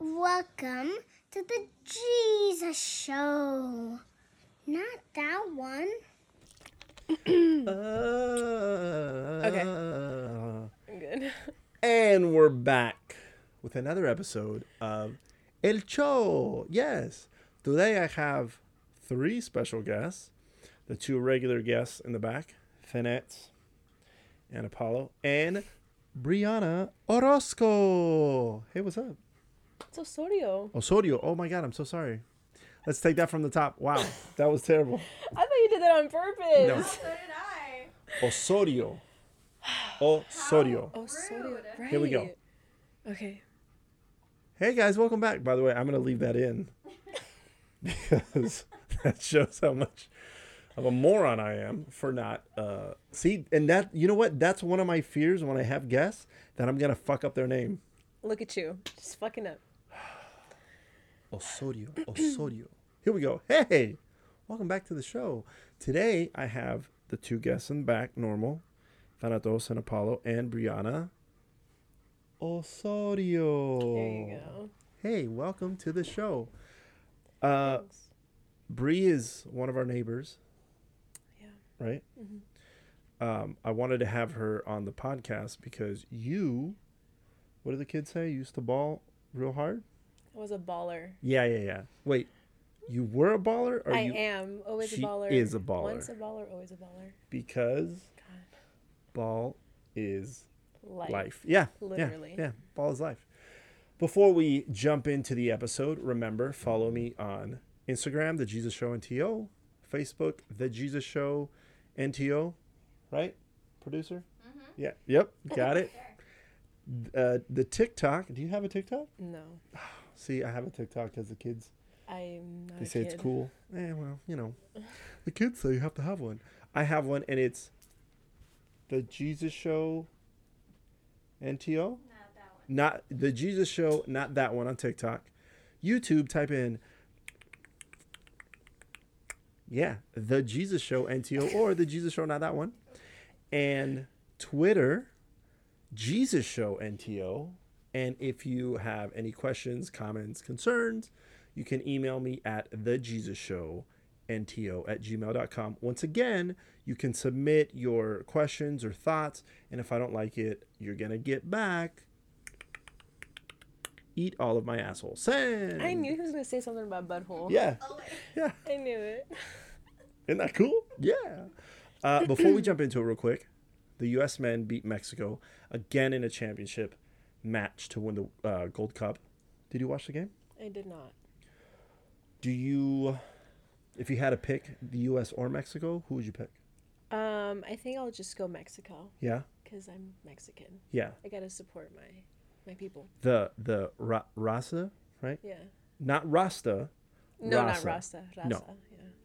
Welcome to the Jesus Show. Not that one. Okay. I'm good. And we're back with another episode of El Show. Yes. Today I have three special guests. The two regular guests in the back, Finette and Apollo, and Brianna Osorio. Hey, what's up? It's Osorio. Osorio. Oh, my God. I'm so sorry. Let's take that from the top. Wow. That was terrible. I thought you did that on purpose. No. So did I. Osorio. Osorio. Osorio. Right. Here we go. Okay. Hey, guys. Welcome back. By the way, I'm going to leave that in because that shows how much of a moron I am for not see, and that, you know what, that's one of my fears when I have guests, that I'm gonna fuck up their name. Look at you, just fucking up. Osorio. Here we go. Hey, welcome back to the show. Today I have the two guests in the back, normal, Thanatos and Apollo, and Brianna Osorio. There you go. Hey, welcome to the show. Thanks. Bree is one of our neighbors. Right? Mm-hmm. I wanted to have her on the podcast because you, what do the kids say? You used to ball real hard? I was a baller. Yeah. Wait, you were a baller? Or I am. Always a baller. She is a baller. Once a baller, always a baller. Because God. Ball is life. Yeah. Literally. Yeah. Ball is life. Before we jump into the episode, remember, follow me on Instagram, TheJesusShowNTO, Facebook, TheJesusShowNTO. Right, producer? Mm-hmm. Yeah. Yep. Got it. The TikTok. Do you have a TikTok? No. Oh, see, I have a TikTok because the kids. I'm not. They say it's cool. Well, you know, the kids say you have to have one. I have one, and it's TheJesusShowNTO. Not that one. Not the Jesus Show. Not that one on TikTok. YouTube. Type in. Yeah, The Jesus Show NTO or The Jesus Show, not that one. And Twitter, Jesus Show NTO. And if you have any questions, comments, concerns, you can email me at thejesusshownto@gmail.com. Once again, you can submit your questions or thoughts. And if I don't like it, you're going to get back. Eat all of my asshole. Send. I knew he was going to say something about butthole. Yeah. Yeah. I knew it. Isn't that cool? Yeah. Before we jump into it real quick, the U.S. men beat Mexico again in a championship match to win the Gold Cup. Did you watch the game? I did not. Do you, if you had to pick the U.S. or Mexico, who would you pick? I think I'll just go Mexico. Yeah? Because I'm Mexican. Yeah. I got to support my people. The Rasa, right? Yeah. Not Rasta. No, Rasa. Not Rasta. Rasa. No.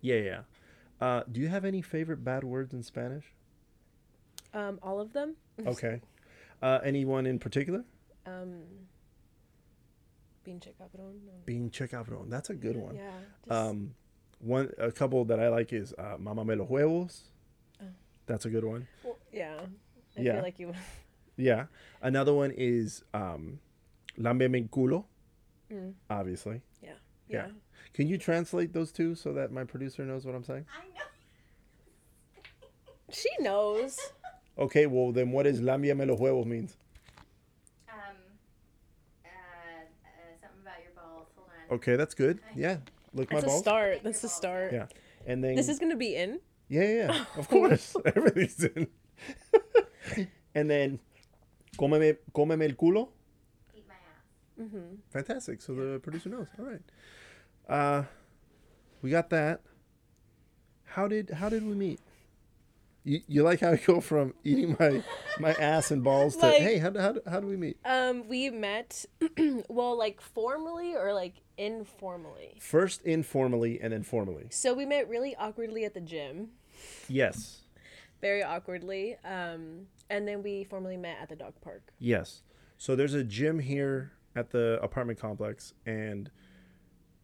Yeah. Do you have any favorite bad words in Spanish? All of them. Okay. Anyone in particular? Pinche cabrón. Pinche cabrón. That's a good one. Yeah. Just... a couple that I like is Mamame los huevos. Oh. That's a good one. Well, yeah. I feel like you... Yeah. Another one is lambeme el culo, obviously. Yeah. Can you translate those two so that my producer knows what I'm saying? I know. She knows. Okay, well, then what is lambeme los huevos means? Something about your balls. Hold on. Okay, that's good. Yeah. Lick my balls. That's a start. Yeah. And then... This is going to be in? Yeah. Of course. Everything's in. And then... Cómeme el culo. Eat my ass. Mm-hmm. Fantastic. So the producer knows. All right. We got that. How did we meet? You like how I go from eating my ass and balls to, like, hey, how do we meet? We met, well, like formally or like informally? First informally and then formally. So we met really awkwardly at the gym. Yes. Very awkwardly. And then we formally met at the dog park. Yes. So there's a gym here at the apartment complex, and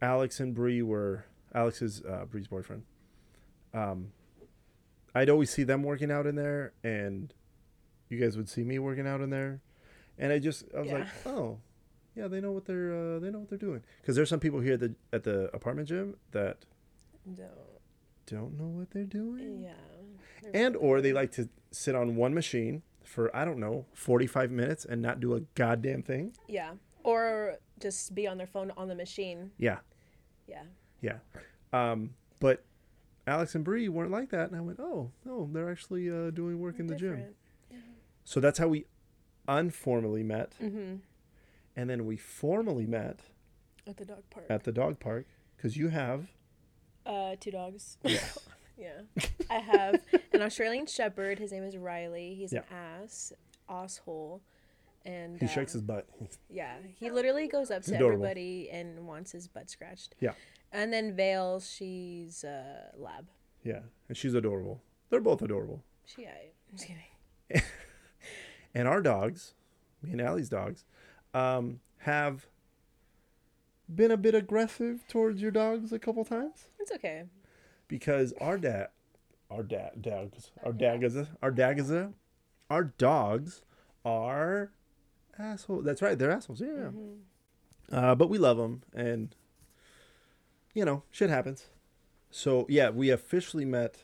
Alex and Bree were... Alex is Bree's boyfriend. I'd always see them working out in there, and you guys would see me working out in there. And I was like, oh, yeah, they know what they're doing. Because there's some people here at the apartment gym that don't know what they're doing. Yeah. And or they like to sit on one machine for, I don't know, 45 minutes and not do a goddamn thing. Yeah. Or just be on their phone on the machine. Yeah. Yeah. Yeah. But Alex and Bree weren't like that. And I went, oh, no, they're actually doing work in the gym. Yeah. So that's how we informally met. Mm-hmm. And then we formally met. At the dog park. At the dog park. Because you have... 2 dogs. Yeah. Yeah. I have an Australian Shepherd. His name is Riley. He's an asshole. And he shakes his butt. Yeah. He literally goes up to everybody and wants his butt scratched. Yeah. And then Vale, she's a lab. Yeah. And she's adorable. They're both adorable. I'm just kidding. And our dogs, me and Allie's dogs, have been a bit aggressive towards your dogs a couple times. It's okay. Because our dogs are assholes. That's right. They're assholes. Yeah. Mm-hmm. But we love them, and you know, shit happens. So yeah, we officially met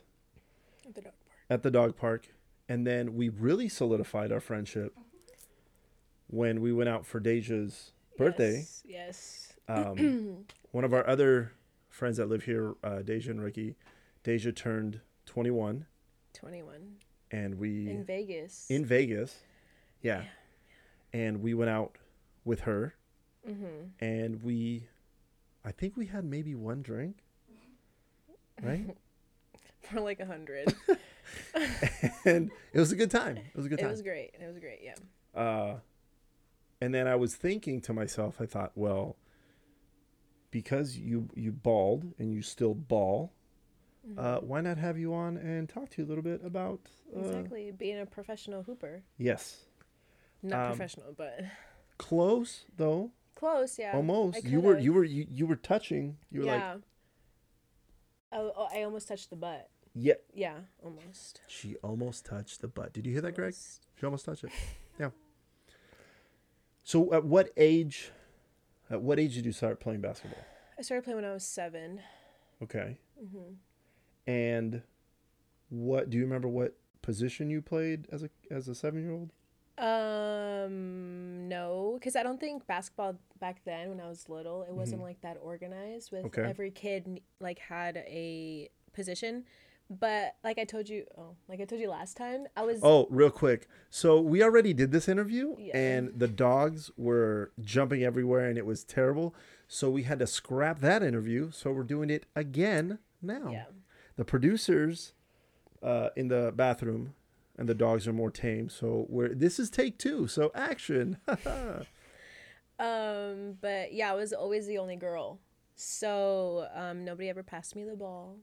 at the dog park. And then we really solidified our friendship when we went out for Deja's birthday. Yes. One of our other friends that live here, Deja and Ricky. Deja turned 21. And we in Vegas. Yeah. And we went out with her. Mm-hmm. And we. I think we had maybe one drink, right? For like 100. And it was a good time. It was great. Yeah. And then I was thinking to myself, I thought, well, because you balled and you still ball, mm-hmm. Why not have you on and talk to you a little bit about... exactly. Being a professional hooper. Yes. Not professional, but... Close, though. Close, yeah. Almost. You were touching. You were like. Oh, I almost touched the butt. Yeah. Yeah, almost. She almost touched the butt. Did you hear that, Greg? She almost touched it. Yeah. So, at what age did you start playing basketball? I started playing when I was 7. Okay. Mhm. And what do you remember? What position you played as a 7-year-old? No, because I don't think basketball back then when I was little, it wasn't like that organized with every kid like had a position. But like I told you last time, I was... Oh, real quick. So we already did this interview and the dogs were jumping everywhere and it was terrible. So we had to scrap that interview. So we're doing it again now. Yeah. The producers in the bathroom... And the dogs are more tame, so this is take 2, so action. But yeah, I was always the only girl, so nobody ever passed me the ball.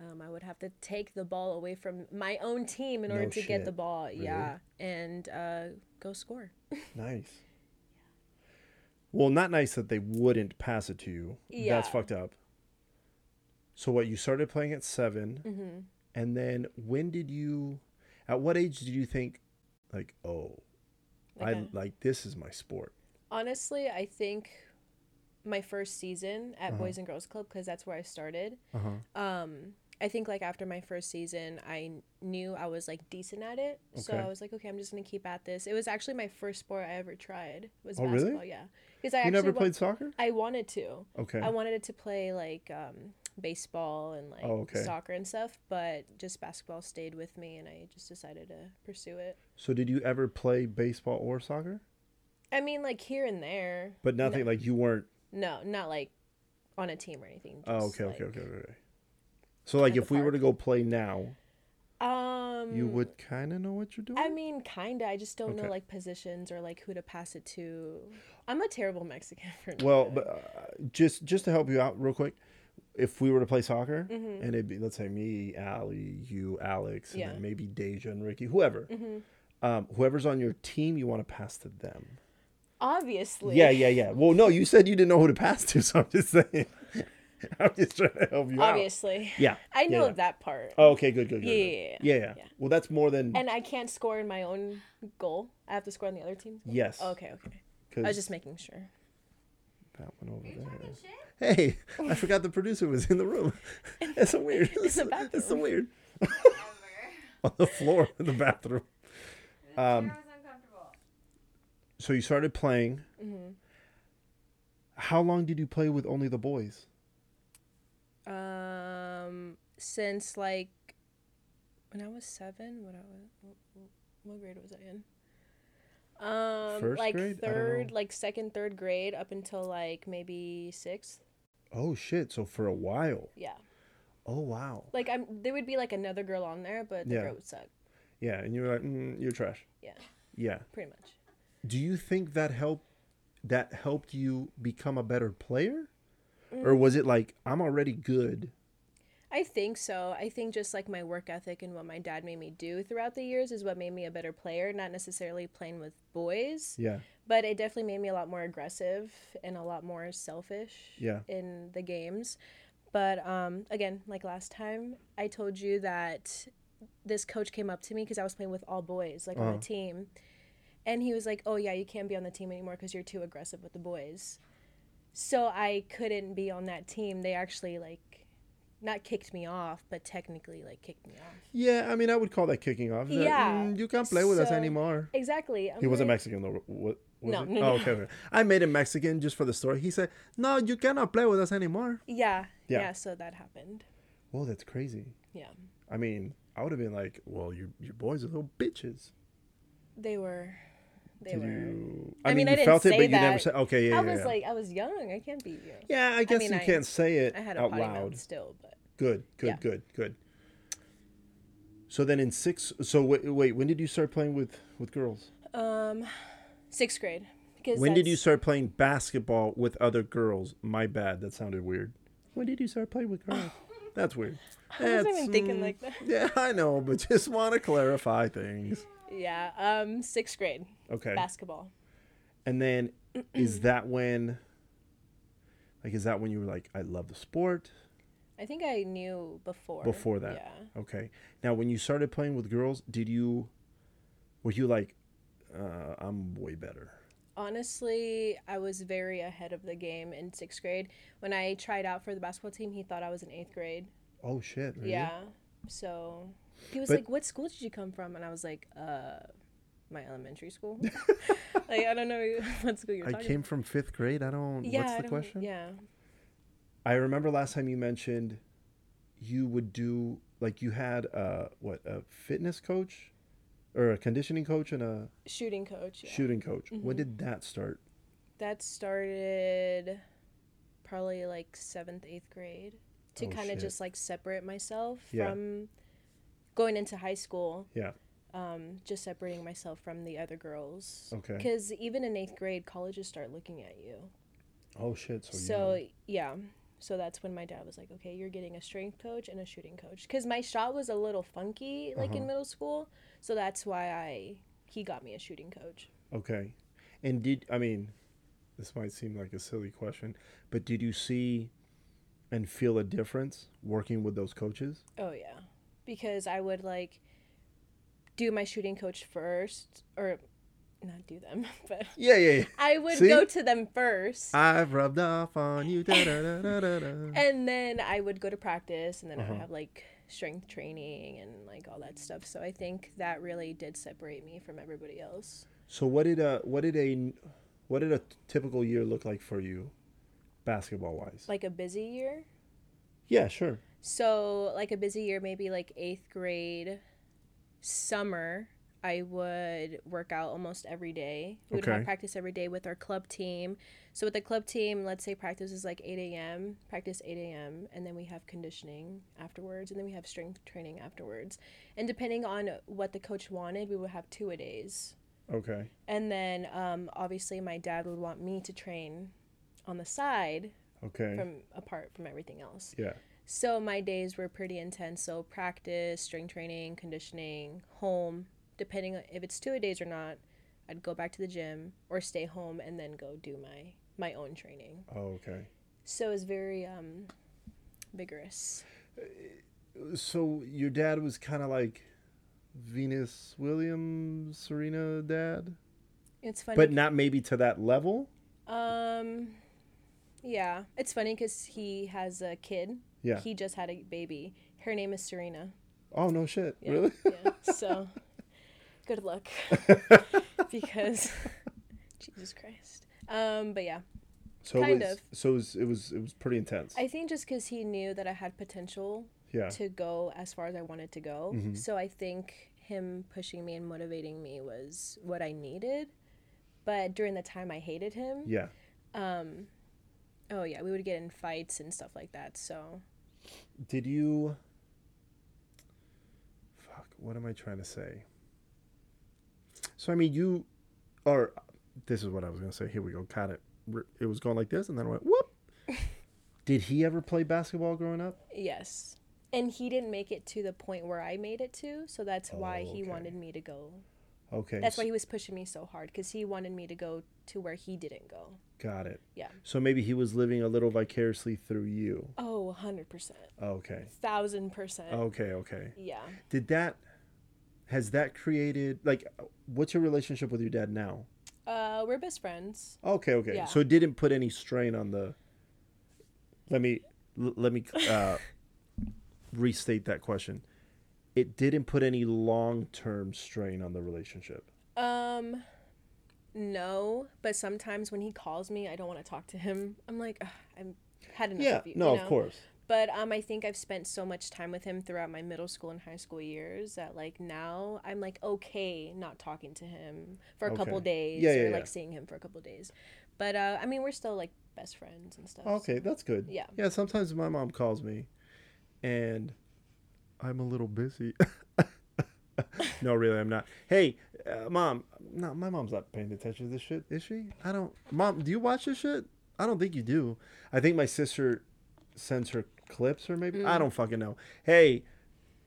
I would have to take the ball away from my own team in order to get the ball. Really? Yeah, and go score. Nice. Well, not nice that they wouldn't pass it to you. Yeah. That's fucked up. So what, you started playing at 7, mm-hmm. and then when did you... At what age did you think, like, oh, okay. This is my sport? Honestly, I think my first season at Boys and Girls Club, because that's where I started. Uh-huh. I think, like, after my first season, I knew I was, like, decent at it. Okay. So I was like, okay, I'm just going to keep at this. It was actually my first sport I ever tried was basketball. Really? Yeah. Because I never played soccer? I wanted to. Okay. I wanted to play, like, baseball and like soccer and stuff, but just basketball stayed with me and I just decided to pursue it. So did you ever play baseball or soccer? I mean, like, here and there, but nothing like you weren't... No, not like on a team or anything. Just okay. So like if we were to go play now, you would kind of know what you're doing? I mean, kind of. I just don't know like positions or like who to pass it to. I'm a terrible Mexican for... Well, but just to help you out real quick, if we were to play soccer, mm-hmm. and it'd be, let's say, me, Allie, you, Alex, and then maybe Deja and Ricky, whoever. Mm-hmm. Whoever's on your team, you want to pass to them. Obviously. Yeah. Well, no, you said you didn't know who to pass to, so I'm just saying. I'm just trying to help you out. Obviously. Yeah. I know that part. Oh, okay, good. Yeah. Well, that's more than... And I can't score in my own goal. I have to score on the other team's goal? Yes. Oh, okay. I was just making sure. That one over there. Hey, I forgot the producer was in the room. That's so weird. It's so weird. On the floor in the bathroom. That was uncomfortable. So you started playing. Mm-hmm. How long did you play with only the boys? Since like when I was 7, what grade was I in? Second, third grade up until like maybe 6th. Oh shit, so for a while. Yeah. Oh wow. Like there would be like another girl on there, but the girl would suck. Yeah, and you were like, you're trash. Yeah. Yeah. Pretty much. Do you think that helped you become a better player? Mm. Or was it like, I'm already good? I think so. I think just like my work ethic and what my dad made me do throughout the years is what made me a better player, not necessarily playing with boys. Yeah. But it definitely made me a lot more aggressive and a lot more selfish in the games. But again, like last time, I told you that this coach came up to me because I was playing with all boys, like on the team. And he was like, oh, yeah, you can't be on the team anymore because you're too aggressive with the boys. So I couldn't be on that team. They actually like, not kicked me off, but technically, like, kicked me off. Yeah, I mean, I would call that kicking off. Yeah. Like, you can't play with us anymore. Exactly. He wasn't Mexican, though. No. Oh, okay. I made him Mexican just for the story. He said, no, you cannot play with us anymore. Yeah, so that happened. Well, that's crazy. Yeah. I mean, I would have been like, well, your boys are little bitches. They were... I mean, you felt it, but you never said. Okay, yeah. I was like, I was young. I can't beat you. Yeah, I guess I can't say it out loud. I had a potty mouth still, but good. So then in 6th, so wait, when did you start playing with girls? 6th grade. When did you start playing basketball with other girls? My bad, that sounded weird. When did you start playing with girls? That's weird. I wasn't even thinking like that. Yeah, I know, but just want to clarify things. Yeah, 6th grade. Okay. Basketball. And then is that when you were like, I love the sport? I think I knew before. Before that. Yeah. Okay. Now, when you started playing with girls, were you like, I'm way better? Honestly, I was very ahead of the game in 6th grade. When I tried out for the basketball team, he thought I was in 8th grade. Oh, shit. Really? Yeah. So... He was like, what school did you come from? And I was like, my elementary school. Like, I don't know what school you're talking about. I came from 5th grade. What's the question? Yeah. I remember last time you mentioned you would do, like, you had a fitness coach or a conditioning coach and a... Shooting coach. Yeah. Shooting coach. Mm-hmm. When did that start? That started probably, like, 7th, 8th grade to kind of just, like, separate myself from... Going into high school, just separating myself from the other girls. Okay. Because even in 8th grade, colleges start looking at you. Oh, shit. So that's when my dad was like, okay, you're getting a strength coach and a shooting coach. Because my shot was a little funky, like in middle school. So that's why he got me a shooting coach. Okay. And this might seem like a silly question, but did you see and feel a difference working with those coaches? Oh, yeah. Because I would, like, do my shooting coach first, or not do them, but... Yeah. I would go to them first. I've rubbed off on you. And then I would go to practice, and then I would have, like, strength training and, like, all that stuff. So I think that really did separate me from everybody else. So what did a typical year look like for you, basketball-wise? Like a busy year? Yeah, sure. So, like, a busy year, maybe, like, 8th grade summer, I would work out almost every day. We would have practice every day with our club team. So, with the club team, let's say practice is, like, 8 a.m., and then we have conditioning afterwards, and then we have strength training afterwards. And depending on what the coach wanted, we would have 2 a days. Okay. And then, obviously, my dad would want me to train on the side. Okay. Apart from everything else. Yeah. So my days were pretty intense. So practice, strength training, conditioning, home. Depending on if it's 2 a days or not, I'd go back to the gym or stay home and then go do my own training. Oh, okay. So it was very vigorous. So your dad was kind of like Venus Williams, Serena dad? It's funny. But not maybe to that level? Yeah. It's funny because he has a kid. Yeah. He just had a baby. Her name is Serena. Oh, no shit. Yeah. Really? Yeah. So, good luck. Because, Jesus Christ. But yeah. So kind of. So it was pretty intense. I think just because he knew that I had potential to go as far as I wanted to go. Mm-hmm. So I think him pushing me and motivating me was what I needed. But during the time I hated him. Yeah. Oh, yeah. We would get in fights and stuff like that. So. Did you. Fuck. What am I trying to say? So, I mean, you are. This is what I was going to say. Here we go. Got it. It was going like this and then it went whoop. Did he ever play basketball growing up? Yes. And he didn't make it to the point where I made it to. So that's why he wanted me to go. Okay. That's why he was pushing me so hard, because he wanted me to go to where he didn't go. Got it. Yeah. So maybe he was living a little vicariously through you. Oh, 100%. Okay. 1000%. Okay. Yeah. Has that created, like, what's your relationship with your dad now? We're best friends. Okay. Yeah. So it didn't put any strain on the. Let me restate that question. It didn't put any long-term strain on the relationship. No, but sometimes when he calls me, I don't want to talk to him. I'm like, I've had enough of you. Yeah, no, you know? Of course. But I think I've spent so much time with him throughout my middle school and high school years that, like, now I'm, like, okay not talking to him for a couple days or, like, seeing him for a couple days. But, I mean, we're still, like, best friends and stuff. Okay, so. That's good. Yeah. Yeah, sometimes my mom calls me, and I'm a little busy. No, really, I'm not. Hey, Mom. No, my mom's not paying attention to this shit, is she? I don't. Mom, do you watch this shit? I don't think you do. I think my sister sends her clips or maybe I don't fucking know. Hey,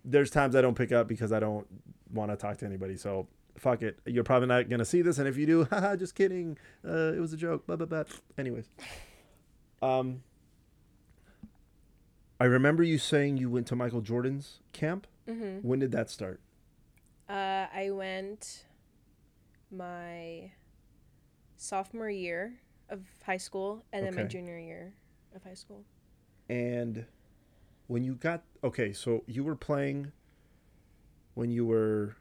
there's times I don't pick up because I don't want to talk to anybody, so fuck it, you're probably not gonna see this, and if you do, haha, just kidding, it was a joke, blah blah blah. Anyways, I remember you saying you went to Michael Jordan's camp. Mm-hmm. When did that start? I went my sophomore year of high school and then my junior year of high school. And when you got, so you were playing when you were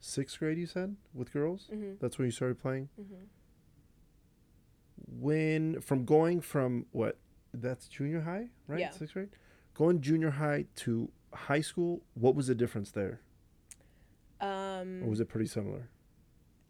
6th grade, you said, with girls? Mm-hmm. That's when you started playing? Mm-hmm. That's junior high, right? Yeah. 6th grade? Going junior high to high school, what was the difference there? Or was it pretty similar?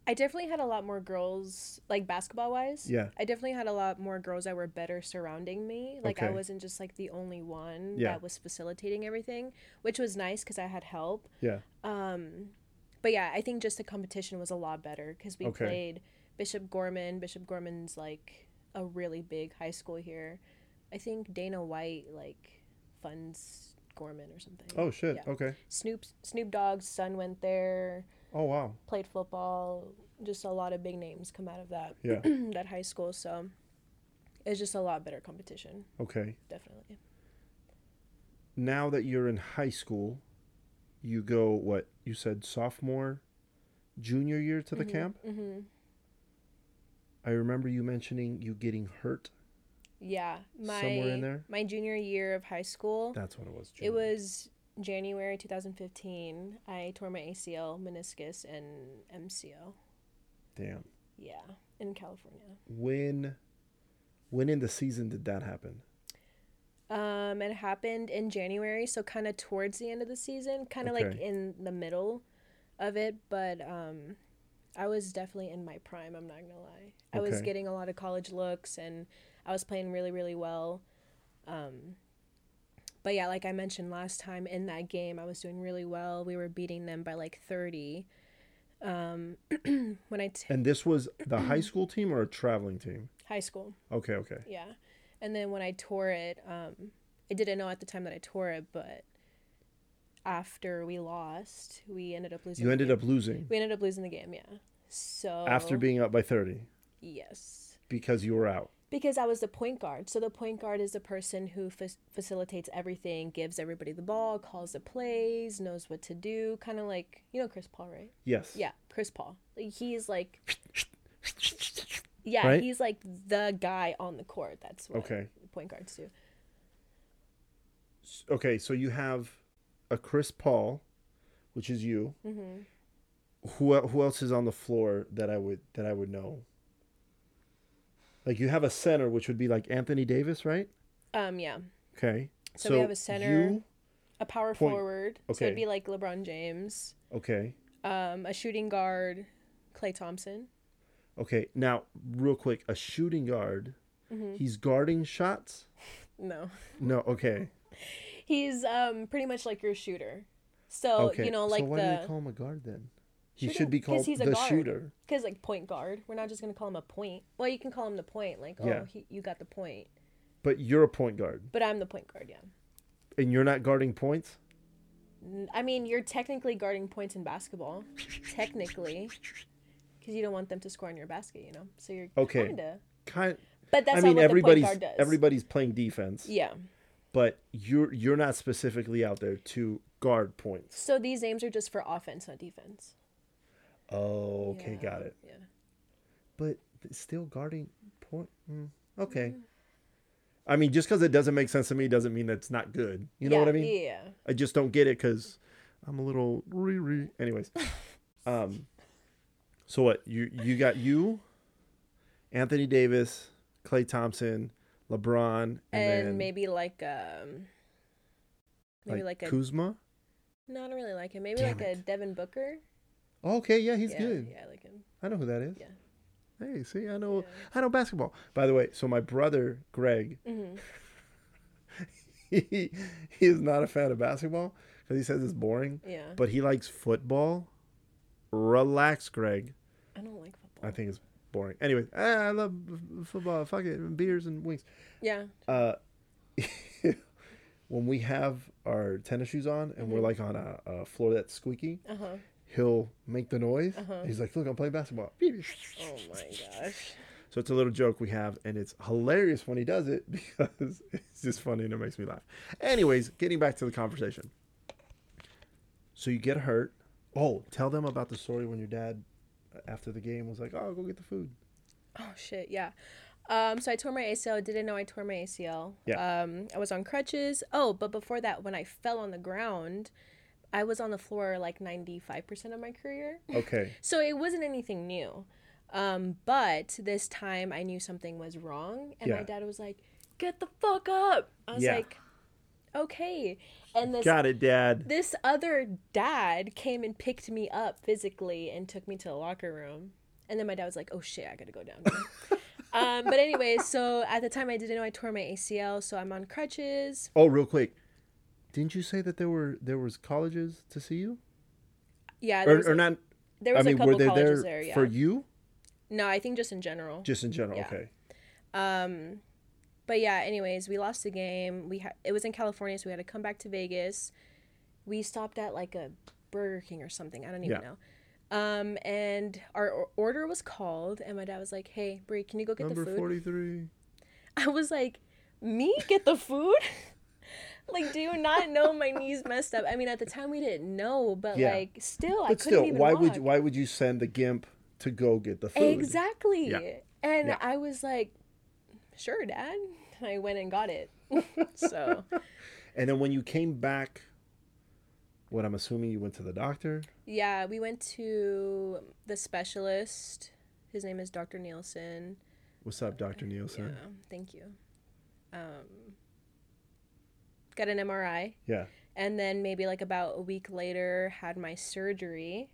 I definitely had a lot more girls, like, basketball-wise. Yeah. I definitely had a lot more girls that were better surrounding me. Like, I wasn't just, like, the only one that was facilitating everything, which was nice because I had help. Yeah. But, yeah, I think just the competition was a lot better because we played Bishop Gorman. Bishop Gorman's, like, a really big high school here. I think Dana White, like, funds Gorman or something. Oh, shit. Yeah. Okay. Snoop Dogg's son went there. Oh, wow. Played football. Just a lot of big names come out of that that high school. So it's just a lot better competition. Okay. Definitely. Now that you're in high school, you go, what, you said sophomore, junior year to the camp? Mm-hmm. I remember you mentioning you getting hurt. Yeah. Somewhere in there? My junior year of high school. That's what it was. It was January 2015, I tore my ACL, meniscus, and MCL. Damn. Yeah, in California. When in the season did that happen? It happened in January, so kind of towards the end of the season, kind of like in the middle of it, but I was definitely in my prime, I'm not going to lie. I was getting a lot of college looks, and I was playing really, really well. But, yeah, like I mentioned last time, in that game, I was doing really well. We were beating them by, like, 30. And this was the high school team or a traveling team? High school. Okay. Yeah. And then when I tore it, I didn't know at the time that I tore it, but after we lost, we ended up losing. We ended up losing the game, yeah. So after being up by 30? Yes. Because you were out? Because I was the point guard. So the point guard is the person who facilitates everything, gives everybody the ball, calls the plays, knows what to do. Kind of like, you know Chris Paul, right? Yes. Yeah, Chris Paul. Like, he's like, Yeah, right? He's like the guy on the court. That's what point guards do. Okay, so you have a Chris Paul, which is you. Mm-hmm. Who else is on the floor that I would know? Like you have a center, which would be like Anthony Davis, right? Yeah. Okay. So we have a center, a power forward. Okay. So it'd be like LeBron James. Okay. A shooting guard, Klay Thompson. Okay. Now, real quick, a shooting guard. Mm-hmm. He's guarding shots? No. Okay. He's pretty much like your shooter. So okay. You know, like, so why do they call him a guard then? He should be called the shooter. Because like point guard, we're not just gonna call him a point. Well, you can call him the point. Like, you got the point. But you're a point guard. But I'm the point guard, yeah. And you're not guarding points? I mean, you're technically guarding points in basketball, technically, because you don't want them to score on your basket, you know. So you're kind of. But that's not what the point guard does. Everybody's playing defense. Yeah. But you're not specifically out there to guard points. So these names are just for offense, not defense. Oh, okay, got it. Yeah. But still guarding point. Okay. Mm. I mean, just because it doesn't make sense to me doesn't mean that's not good. You know what I mean? Yeah. I just don't get it because I'm a little Anyways, so what? You got you, Anthony Davis, Klay Thompson, LeBron, and then maybe like a Kuzma. No, I don't really like him. Maybe a Devin Booker. Okay, yeah, he's good. Yeah, I like him. I know who that is. Yeah. Hey, see, I know, I know basketball. By the way, so my brother Greg, he is not a fan of basketball because he says it's boring. Yeah. But he likes football. Relax, Greg. I don't like football. I think it's boring. Anyways, I love football. Fuck it, and beers and wings. Yeah. When we have our tennis shoes on and we're like on a floor that's squeaky. Uh huh. He'll make the noise. Uh-huh. He's like, look, I'm playing basketball. Oh, my gosh. So it's a little joke we have, and it's hilarious when he does it because it's just funny and it makes me laugh. Anyways, getting back to the conversation. So you get hurt. Oh, tell them about the story when your dad, after the game, was like, oh, go get the food. Oh, shit, yeah. So I tore my ACL. Didn't know I tore my ACL. Yeah. I was on crutches. Oh, but before that, when I fell on the ground, I was on the floor like 95% of my career. Okay. So it wasn't anything new. But this time I knew something was wrong. And my dad was like, get the fuck up. I was like, okay. And got it, Dad. This other dad came and picked me up physically and took me to the locker room. And then my dad was like, oh, shit, I got to go down there. But anyway, so at the time I didn't know I tore my ACL, so I'm on crutches. Oh, real quick. Didn't you say that there was colleges to see you? Yeah, a couple colleges there. Yeah. For you? No, I think just in general. Just in general, yeah. Okay. But yeah. Anyways, we lost the game. It was in California, so we had to come back to Vegas. We stopped at like a Burger King or something. I don't even know. And our order was called, and my dad was like, "Hey, Brie, can you go get the food?" Number 43. I was like, "Me get the food." Like, do you not know my knees messed up? I mean, at the time we didn't know, but I couldn't even walk. Why would you send the gimp to go get the food? Exactly. Yeah. And I was like, sure, Dad. And I went and got it. So. And then when you came back, what I'm assuming you went to the doctor? Yeah, we went to the specialist. His name is Dr. Nielsen. What's up, Dr. Nielsen? Yeah, thank you. Got an MRI. Yeah. And then maybe like about a week later had my surgery.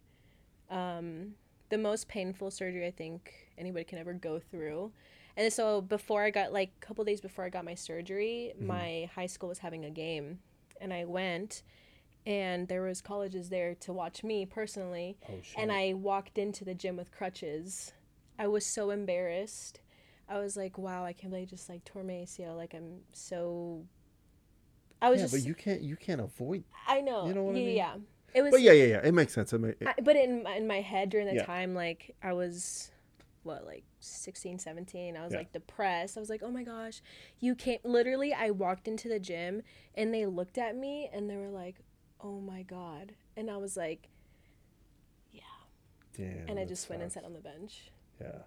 The most painful surgery I think anybody can ever go through. And so a couple days before I got my surgery, my high school was having a game and I went and there was colleges there to watch me personally. Oh, shit. And I walked into the gym with crutches. I was so embarrassed. I was like, wow, I can't believe I just like tore my ACL. Like I'm so... but you can't avoid. I know. You know what I mean? Yeah. It was. But yeah. It makes sense. But in my head during the time, like I was, 16, 17. I was like depressed. I was like, oh my gosh, you can't. Literally, I walked into the gym and they looked at me and they were like, oh my God, and I was like, yeah. Damn. And I just went and sat on the bench. Yeah.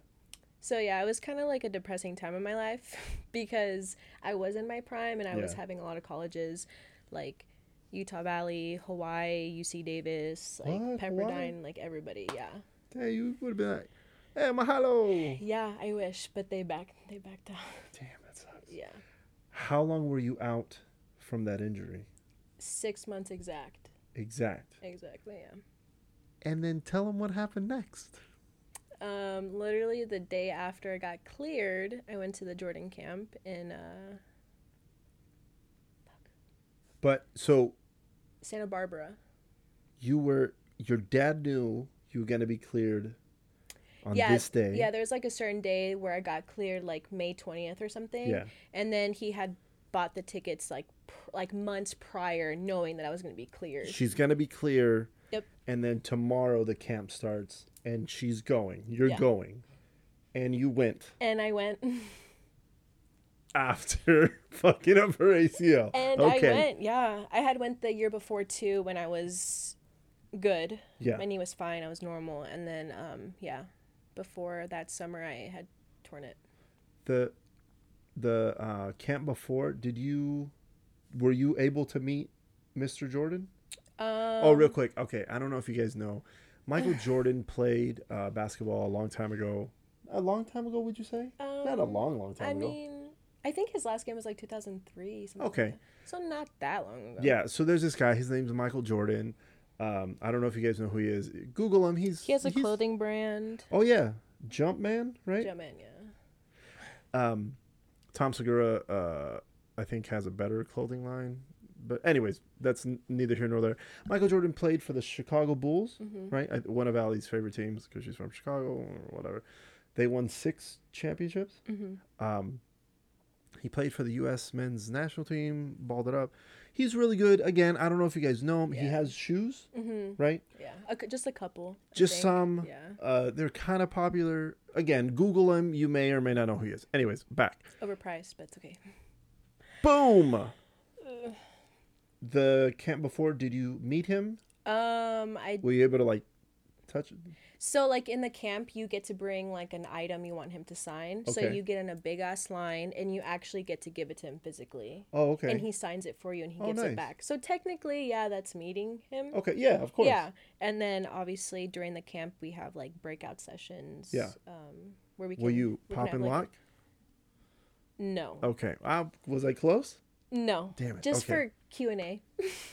So yeah, it was kind of like a depressing time in my life because I was in my prime and I was having a lot of colleges like Utah Valley, Hawaii, UC Davis, like Pepperdine, Hawaii? Like everybody, yeah. Hey, you would have been like, hey, mahalo. Yeah, I wish, but they backed out. Damn, that sucks. Yeah. How long were you out from that injury? 6 months exact. Exactly, yeah. And then tell them what happened next. Literally the day after I got cleared, I went to the Jordan camp in Santa Barbara. Your dad knew you were going to be cleared on this day. Yeah, there was like a certain day where I got cleared like May 20th or something. Yeah. And then he had bought the tickets like months prior, knowing that I was going to be cleared. She's going to be clear. Yep. And then tomorrow the camp starts and she's going. You're going. And you went. And I went. After fucking up her ACL. And okay. I went, yeah. I had went the year before too when I was good. Yeah. My knee was fine. I was normal. And then, before that summer I had torn it. The camp before, were you able to meet Mr. Jordan? Real quick. Okay, I don't know if you guys know, Michael Jordan played basketball a long time ago. A long time ago, would you say? Not a long time ago. I mean, I think his last game was like 2003. Something okay. Like that. So not that long ago. Yeah. So there's this guy. His name's Michael Jordan. I don't know if you guys know who he is. Google him. He has a clothing brand. Oh yeah, Jumpman, right? Jumpman, yeah. Tom Segura, I think, has a better clothing line. But anyways, that's neither here nor there. Michael Jordan played for the Chicago Bulls, right? One of Allie's favorite teams because she's from Chicago or whatever. They won 6 championships. Mm-hmm. He played for the U.S. men's national team, balled it up. He's really good. Again, I don't know if you guys know him. Yeah. He has shoes, right? Yeah, just a couple. Just some. Yeah. They're kind of popular. Again, Google him. You may or may not know who he is. Anyways, back. Overpriced, but it's okay. Boom. The camp before, did you meet him? Were you able to touch him? So in the camp you get to bring an item you want him to sign. Okay. So you get in a big ass line and you actually get to give it to him physically. Oh, okay. And he signs it for you and he gives it back. So technically, yeah, that's meeting him. Okay, yeah, of course. Yeah. And then obviously during the camp we have breakout sessions. Yeah. Where we can. Were you pop and lock? No. Okay. Was I close? No. Damn it. Just for Q&A.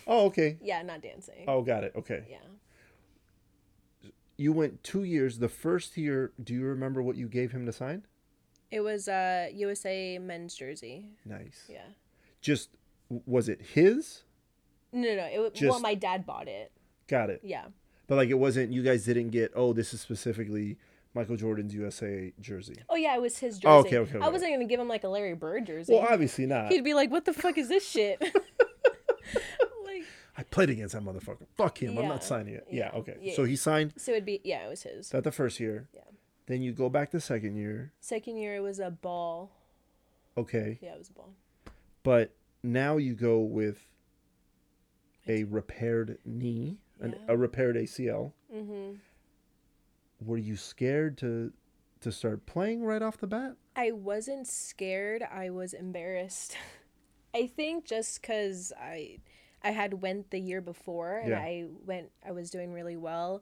Oh, okay. Yeah, not dancing. Oh, got it. Okay. Yeah. You went 2 years. The first year, do you remember what you gave him to sign? It was a USA men's jersey. Nice. Yeah. Just, was it his? No. My dad bought it. Got it. Yeah. But it wasn't, you guys didn't get, this is specifically Michael Jordan's USA jersey. Oh, yeah, it was his jersey. Oh, okay. I wasn't going to give him, a Larry Bird jersey. Well, obviously not. He'd be like, what the fuck is this shit? I played against that motherfucker. Fuck him. Yeah. I'm not signing it. Yeah, okay. Yeah. So he signed. So it'd be, it was his. That the first year. Yeah. Then you go back the second year. Second year, it was a ball. Okay. Yeah, it was a ball. But now you go with a repaired knee, a repaired ACL. Mm-hmm. Were you scared to start playing right off the bat? I wasn't scared. I was embarrassed. I think just because I had went the year before and I was doing really well.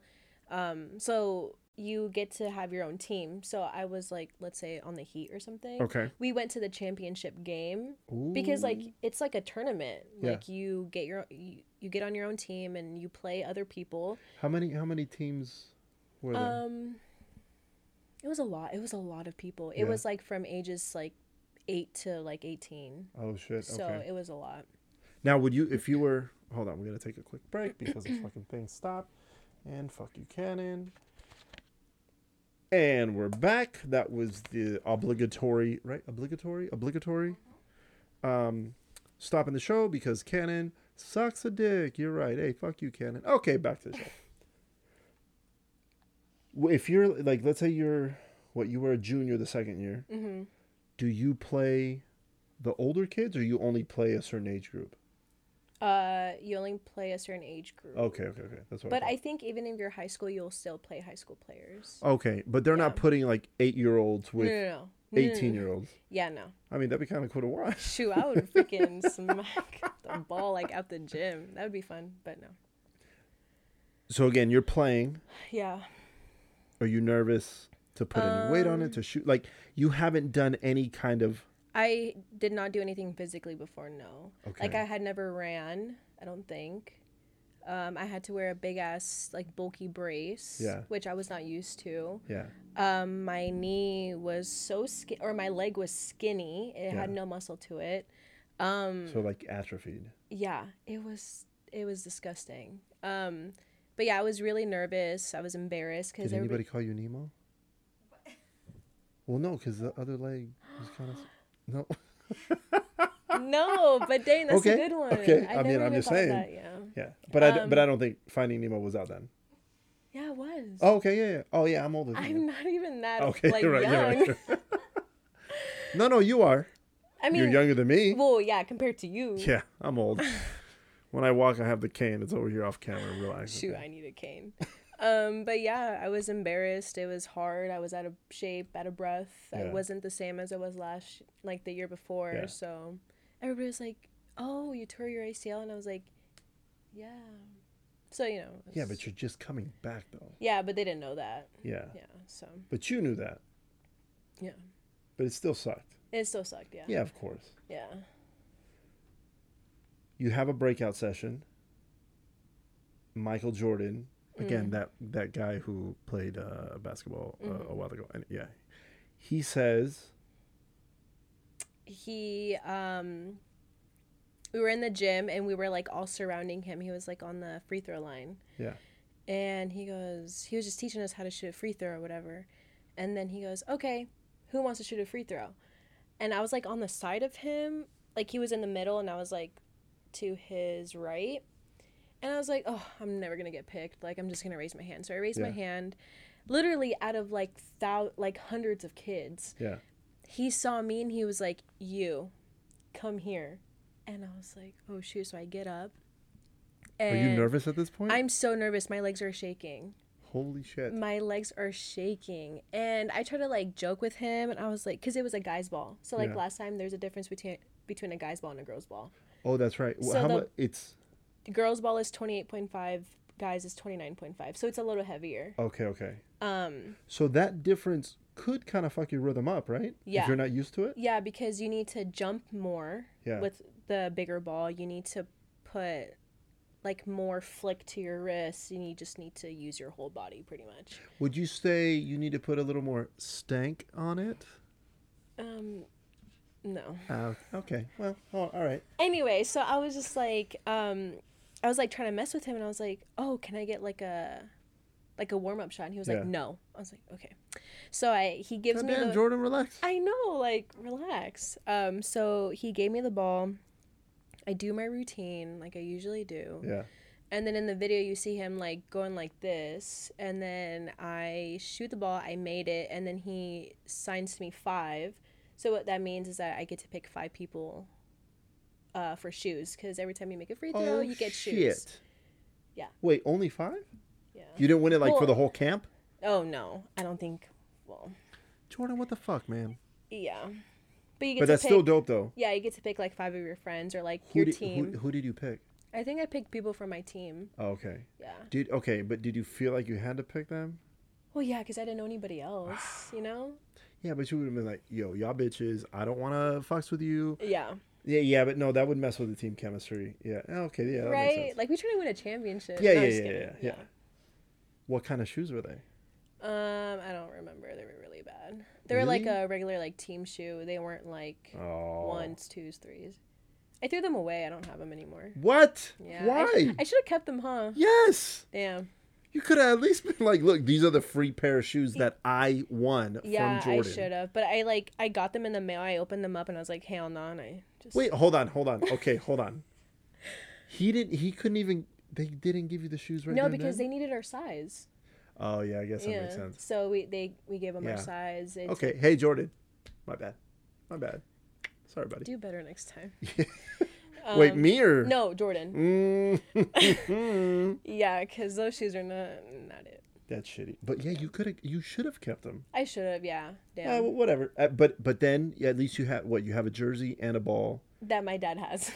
So you get to have your own team. So I was let's say on the Heat or something. Okay. We went to the championship game. Ooh. Because it's like a tournament. Yeah. You get you get on your own team and you play other people. How many teams? It was a lot. It was a lot of people. It was from ages 8 to 18. Oh shit! So okay. It was a lot. Now, would you, if you were? Hold on, we're gonna take a quick break because the fucking thing stopped. And fuck you, Cannon. And we're back. That was the obligatory, right? Obligatory. Stopping the show because Cannon sucks a dick. You're right. Hey, fuck you, Cannon. Okay, back to the show. If you're let's say you were a junior the second year, do you play the older kids or you only play a certain age group? You only play a certain age group. Okay. That's what. But I think even in your high school, you'll still play high school players. Okay, but they're not putting like 8-year-olds with 18-year-olds. Yeah, no. I mean, that'd be kind of cool to watch. Shoot, I would freaking smack the ball like out the gym. That would be fun, but no. So again, you're playing. Yeah. Are you nervous to put any weight on it to shoot? Like you haven't done any kind of. I did not do anything physically before, no. Okay. Like, I had never ran, I don't think. I had to wear a big-ass, like, bulky brace, which I was not used to. Yeah. My knee was so skinny, or my leg was skinny. It had no muscle to it. So, like, atrophied. Yeah. It was disgusting. But, yeah, I was really nervous. I was embarrassed. Did anybody call you Nemo? What? Well, no, because the other leg was kind of... No. No, but dang, that's a good one. Okay, I mean, I'm just saying. That, yeah. But I don't think Finding Nemo was out then. Yeah, it was. Oh, okay, yeah. Oh, yeah, I'm older. I'm not even that like you're right, young. You're right. No, you are. I mean, you're younger than me. Well, yeah, compared to you. Yeah, I'm old. When I walk, I have the cane. It's over here off camera. Relax. Shoot, I need a cane. But yeah, I was embarrassed. It was hard. I was out of shape, out of breath. Yeah. I wasn't the same as I was like the year before. Yeah. So everybody was like, "Oh, you tore your ACL," and I was like, "Yeah." So you know. Yeah, but you're just coming back though. Yeah, but they didn't know that. Yeah. Yeah. So. But you knew that. Yeah. But it still sucked. It still sucked. Yeah. Yeah, of course. Yeah. You have a breakout session. Michael Jordan. Again, that guy who played basketball a while ago, and he says he we were in the gym and we were like all surrounding him. He was like on the free throw line, and he was just teaching us how to shoot a free throw or whatever, and then he goes, "Okay, who wants to shoot a free throw?" And I was like on the side of him, like he was in the middle, and I was like to his right. And I was like, oh, I'm never going to get picked. Like, I'm just going to raise my hand. So I raised my hand. Literally out of, like, hundreds of kids. Yeah. He saw me and he was like, "You, come here." And I was like, oh, shoot. So I get up. And are you nervous at this point? I'm so nervous. My legs are shaking. Holy shit. My legs are shaking. And I tried to, like, joke with him. And I was like, because it was a guy's ball. So, like, last time there's a difference between a guy's ball and a girl's ball. Oh, that's right. Well, so the girls' ball is 28.5, guys is 29.5, so it's a little heavier. Okay. So that difference could kind of fuck your rhythm up, right? Yeah. If you're not used to it? Yeah, because you need to jump more with the bigger ball. You need to put, like, more flick to your wrists, and you just need to use your whole body pretty much. Would you say you need to put a little more stank on it? No. Okay. Well, all right. Anyway, so I was just, like... I was like trying to mess with him and I was like, "Oh, can I get like a warm up shot?" And he was like, "No." I was like, "Okay." So he gives me Jordan, relax. I know, like, relax. So he gave me the ball. I do my routine like I usually do. Yeah. And then in the video you see him like going like this, and then I shoot the ball, I made it, and then he signs to me 5. So what that means is that I get to pick 5 people for shoes, because every time you make a free throw, you get shoes. Yeah. Wait, only 5? Yeah. You didn't win it for the whole camp? Oh no, I don't think. Well, Jordan, what the fuck, man? Yeah, but you get. But that's still dope, though. Yeah, you get to pick like 5 of your friends or like your team. Who did you pick? I think I picked people from my team. Oh, okay. Yeah. But did you feel like you had to pick them? Well, yeah, because I didn't know anybody else, you know. Yeah, but you would have been like, "Yo, y'all bitches, I don't want to fucks with you." Yeah. Yeah, but no, that would mess with the team chemistry. Yeah. Okay, yeah, that makes sense. Like, we try to win a championship. Yeah. What kind of shoes were they? I don't remember. They were really bad. They were like a regular like team shoe. They weren't like ones, twos, threes. I threw them away. I don't have them anymore. What? Yeah. Why? I should have kept them, huh? Yes. Damn. You could have at least been like, "Look, these are the free pair of shoes that I won from Jordan." Yeah, I should have. But I got them in the mail. I opened them up and I was like, "Hell no!" And I just wait. Hold on. Okay, hold on. He couldn't even. They didn't give you the shoes right now. No, because they needed our size. Oh yeah, I guess that makes sense. So we gave them our size. Okay, hey Jordan, my bad. Sorry, buddy. Do better next time. Wait, me or? No, Jordan. Mm-hmm. Yeah, because those shoes are not it. That's shitty. But yeah, you should have kept them. I should have, yeah. Damn. Whatever. But then at least you have you have a jersey and a ball. That my dad has.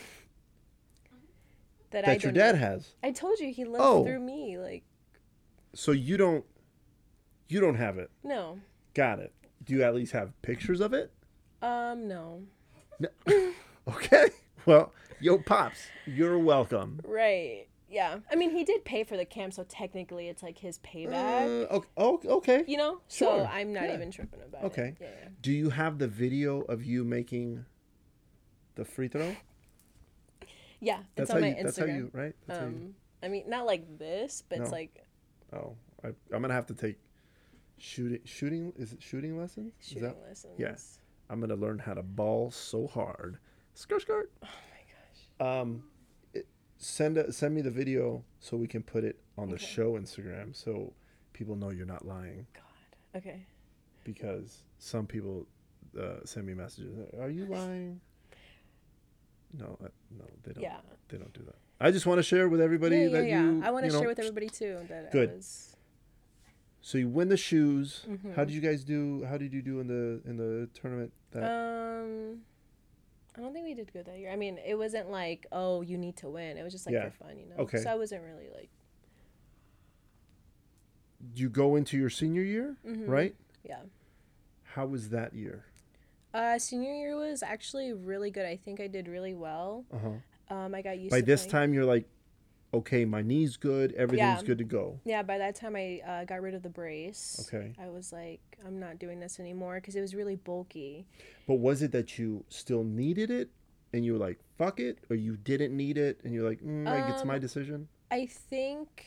That your dad has. I told you he lived through me, like. So you don't have it. No. Got it. Do you at least have pictures of it? No. Okay. Well, yo, Pops, you're welcome. Right. Yeah. I mean, he did pay for the camp, so technically it's like his payback. Okay. You know? Sure. So I'm not even tripping about it. Okay. Yeah. Do you have the video of you making the free throw? Yeah. It's on my Instagram. That's how you, right? That's how you... I mean, not like this, but it's like... Oh, I'm going to have to take shooting. Is it shooting lessons? Lessons. Yes. Yeah. I'm going to learn how to ball so hard. Skirt. Oh, my gosh. Send me the video so we can put it on the show Instagram so people know you're not lying. God. Okay. Because some people send me messages. Are you lying? No, they don't. Yeah. They don't do that. I just want to share with everybody you. I want to share with everybody too that. Good. So you win the shoes. Mm-hmm. How did you guys do? How did you do in the tournament? I don't think we did good that year. I mean, it wasn't like, oh, you need to win. It was just like for fun, you know. Okay. So I wasn't really like. You go into your senior year, mm-hmm. right? Yeah. How was that year? Senior year was actually really good. I think I did really well. Uh-huh. I got used to it. By this time, you're like, okay, my knee's good. Everything's good to go. Yeah, by that time, I got rid of the brace. Okay. I was like, I'm not doing this anymore because it was really bulky. But was it that you still needed it and you were like, fuck it? Or you didn't need it and you're like, like, it's my decision? I think,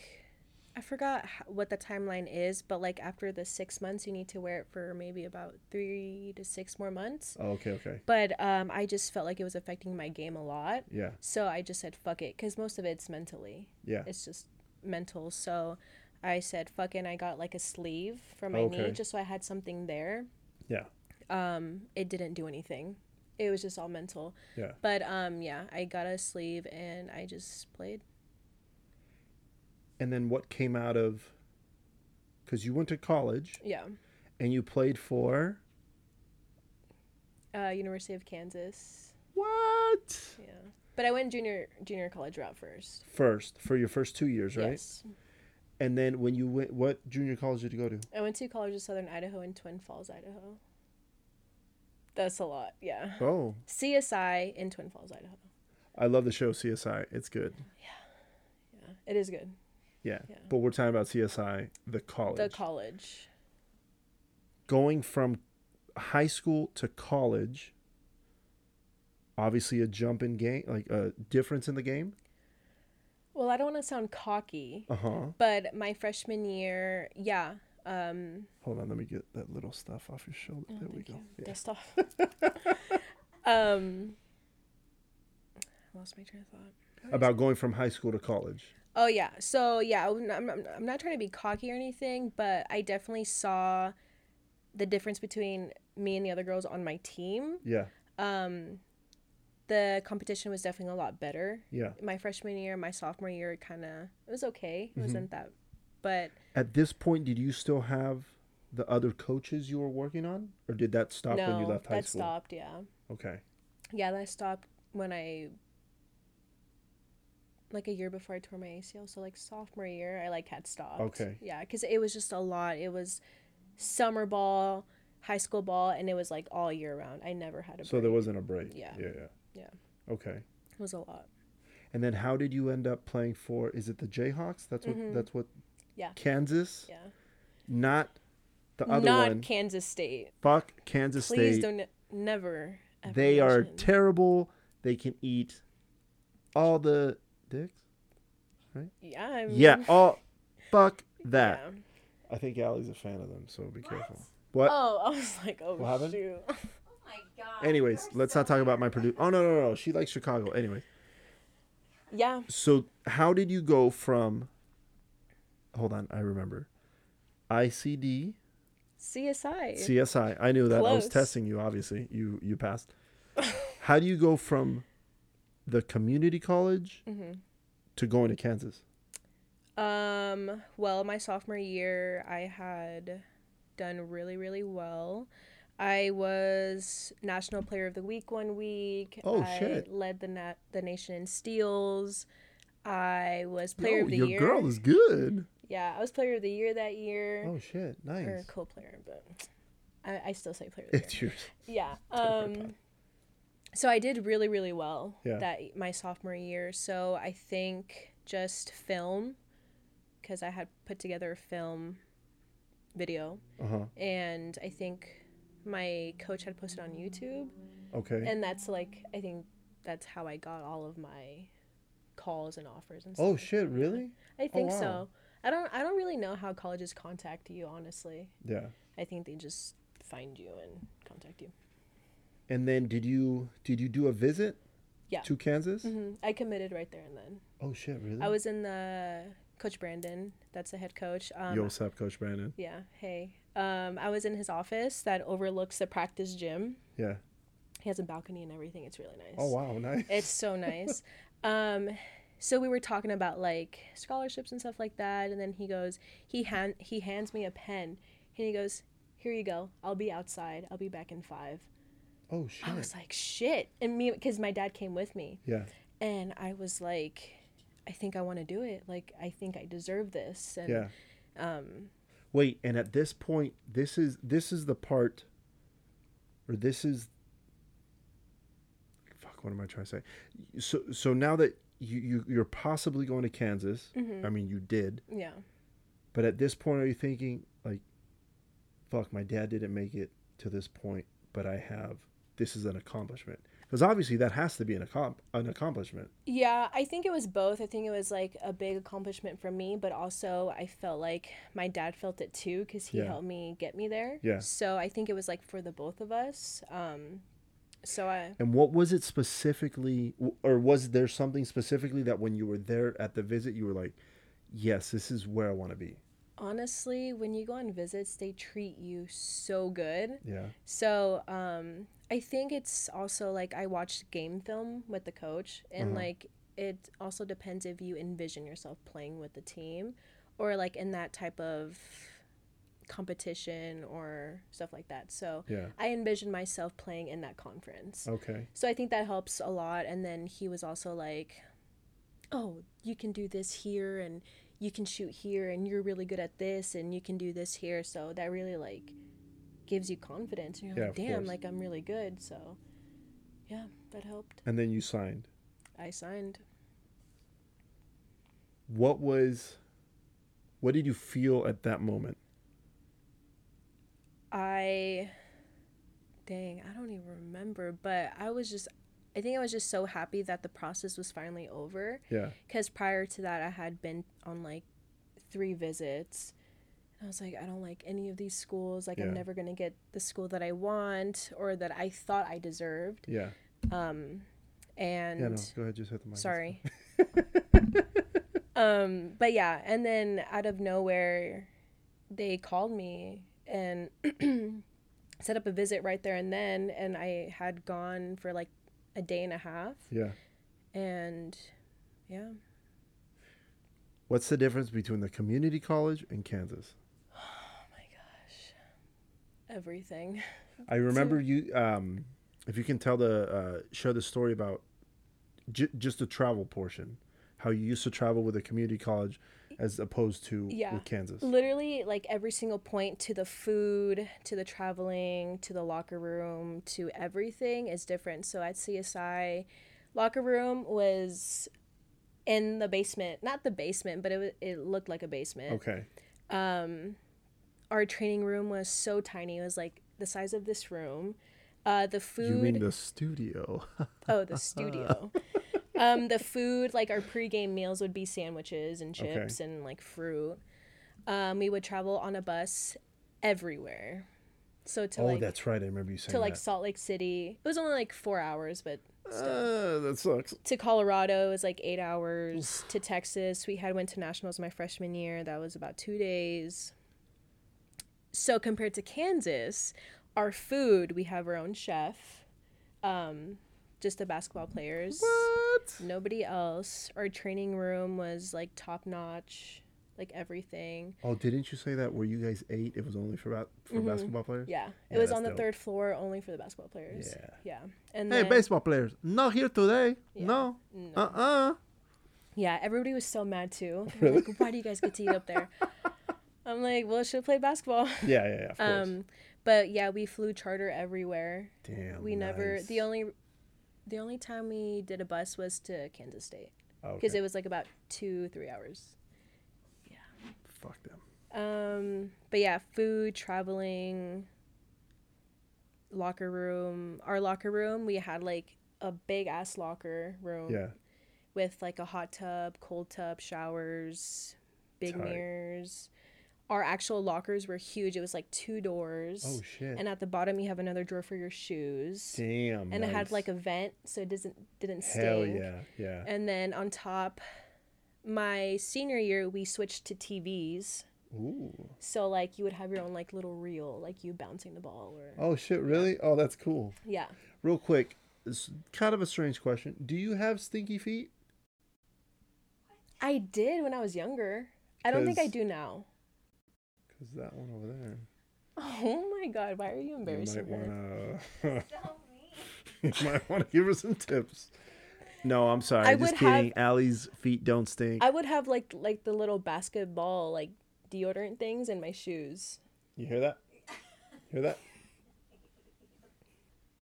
I forgot what the timeline is, but like after the 6 months, you need to wear it for maybe about 3 to 6 more months. Oh, okay. But I just felt like it was affecting my game a lot. Yeah. So I just said, fuck it, because most of it's mentally. Yeah. It's just mental. So I said, fuck it, and I got like a sleeve for my knee just so I had something there. Yeah. It didn't do anything. It was just all mental. Yeah. But I got a sleeve and I just played. And then what came out of, because you went to college. Yeah. And you played for? University of Kansas. What? Yeah. But I went junior college route first. For your first 2 years, right? Yes. And then when you went, what junior college did you go to? I went to College of Southern Idaho in Twin Falls, Idaho. That's a lot, yeah. Oh. CSI in Twin Falls, Idaho. I love the show CSI. It's good. Yeah. It is good. Yeah, but we're talking about CSI, the college. The college. Going from high school to college, obviously a jump in game, like a difference in the game. Well, I don't want to sound cocky, but my freshman year, hold on, let me get that little stuff off your shoulder. Oh, there we go. Yeah. That stuff. I lost my train of thought. About going from high school to college. Oh, yeah. So, yeah, I'm not trying to be cocky or anything, but I definitely saw the difference between me and the other girls on my team. Yeah. The competition was definitely a lot better. Yeah. My freshman year, my sophomore year, it was okay. It wasn't that, but... At this point, did you still have the other coaches you were working on? Or did that stop when you left high school? No, that stopped, yeah. Okay. Yeah, that stopped when I... like a year before I tore my ACL, so like sophomore year, I had stopped. Okay. Yeah, because it was just a lot. It was summer ball, high school ball, and it was like all year round. I never had a break. So there wasn't a break. Yeah. Okay. It was a lot. And then how did you end up playing for, is it the Jayhawks? That's what. Yeah. Kansas? Yeah. Not the other one. Not Kansas State. Fuck Kansas State. Please don't, never, ever. They are terrible. They can eat all the... dicks, right? Yeah. I mean... Yeah. Oh, fuck that. Yeah. I think Allie's a fan of them, so be careful. What? Oh, I was like, oh, shoot. Oh my God. Anyways, let's not talk about my producer. Oh no. She likes Chicago. Anyway. Yeah. So how did you go from? Hold on, I remember. ICD. CSI. I knew that. Close. I was testing you. Obviously, you passed. How do you go from the community college to going to Kansas? Well, my sophomore year, I had done really, really well. I was National Player of the Week 1 week. Oh, I led the nation in steals. I was Player of the Year. Your girl is good. Yeah, I was Player of the Year that year. Oh, shit. Nice. Or co-player, but I still say Player of the Year. It's yours. Yeah. So I did really, really well that my sophomore year. So I think just film, because I had put together a film video. And I think my coach had posted on YouTube. Okay. And that's like, I think that's how I got all of my calls and offers and stuff. Oh shit, really? I think so. I don't really know how colleges contact you, honestly. Yeah. I think they just find you and contact you. And then did you do a visit? Yeah. To Kansas? I committed right there and then. Oh shit, really? I was in the Coach Brandon, that's the head coach. Yo, what's up, Coach Brandon? Yeah, hey. I was in his office that overlooks the practice gym. Yeah. He has a balcony and everything. It's really nice. Oh, wow, nice. It's so nice. So we were talking about, like, scholarships and stuff like that, and then he goes, he hands me a pen, and he goes, here you go. I'll be outside. I'll be back in 5. Oh, shit. I was like, shit. And me, because my dad came with me. Yeah. And I was like, I think I want to do it. Like, I think I deserve this. And, wait, and at this point, this is the part, or this is, fuck, what am I trying to say? So now that you're possibly going to Kansas, I mean, you did. Yeah. But at this point, are you thinking, like, fuck, my dad didn't make it to this point, but this is an accomplishment? Because obviously that has to be an accomplishment. Yeah, I think it was both. I think it was like a big accomplishment for me, but also I felt like my dad felt it too, because he helped me get me there. Yeah. So I think it was like for the both of us. And what was it specifically, or was there something specifically that when you were there at the visit, you were like, yes, this is where I want to be? Honestly, when you go on visits, they treat you so good. Yeah. So I think it's also like I watched game film with the coach, and like it also depends if you envision yourself playing with the team or like in that type of competition or stuff like that. So I envisioned myself playing in that conference. Okay. So I think that helps a lot. And then he was also like, oh, you can do this here, and you can shoot here, and you're really good at this, and you can do this here. So that really, like, gives you confidence. And you're like, damn, like, I'm really good. So, yeah, that helped. And then you signed. I signed. What did you feel at that moment? I don't even remember, but I think I was just so happy that the process was finally over. Yeah. Because prior to that, I had been on, like, 3 visits. I was like, I don't like any of these schools. Like, I'm never going to get the school that I want or that I thought I deserved. Yeah. Go ahead. Just hit the mic. Sorry. But, yeah. And then out of nowhere, they called me and set up a visit right there and then. And I had gone for, like, a day and a half. Yeah. And yeah. What's the difference between the community college and Kansas? Oh my gosh. Everything. I remember you, if you can tell share the story about just the travel portion, how you used to travel with a community college as opposed to with Kansas. Literally, like, every single point, to the food, to the traveling, to the locker room, to everything is different. So at CSI, locker room was in the basement. Not the basement, but it looked like a basement. Okay. Our training room was so tiny. It was, like, the size of this room. The food... You mean the studio. Oh, the studio. The food, like, our pregame meals would be sandwiches and chips and, like, fruit. We would travel on a bus everywhere. So to that's right. I remember you saying to, like, that. Salt Lake City. It was only, like, 4 hours, but still. That sucks. To Colorado is, like, 8 hours. Oof. To Texas, we went to Nationals my freshman year. That was about 2 days. So compared to Kansas, our food, we have our own chef. just the basketball players. What? Nobody else. Our training room was like top notch, like everything. Oh, didn't you say that where you guys ate, it was only for mm-hmm. basketball players? Yeah. It was on the third floor, only for the basketball players. Yeah. Yeah. And hey, then, baseball players, not here today. Yeah. No. Yeah, everybody was so mad too. Really? Like, why do you guys get to eat up there? I'm like, well, I should have played basketball. Yeah, of course. But yeah, we flew charter everywhere. Damn, we never. The only time we did a bus was to Kansas State, because it was like about 2-3 hours. Yeah. Fuck them. But yeah, food, traveling, locker room. Our locker room, we had like a big ass locker room. Yeah. With like a hot tub, cold tub, showers, big mirrors. Our actual lockers were huge. It was like 2 doors. Oh, shit. And at the bottom, you have another drawer for your shoes. Damn, and nice. It had like a vent, so it didn't stink. Hell yeah, yeah. And then on top, my senior year, we switched to TVs. Ooh. So, like, you would have your own, like, little reel, like you bouncing the ball. Or. Oh, shit, really? Yeah. Oh, that's cool. Yeah. Real quick, it's kind of a strange question. Do you have stinky feet? I did when I was younger. I don't think I do now. Is that one over there? Oh my God! Why are you embarrassing her? You might want to give her some tips. No, I'm sorry. I'm just kidding. Allie's feet don't stink. I would have like the little basketball like deodorant things in my shoes. You hear that?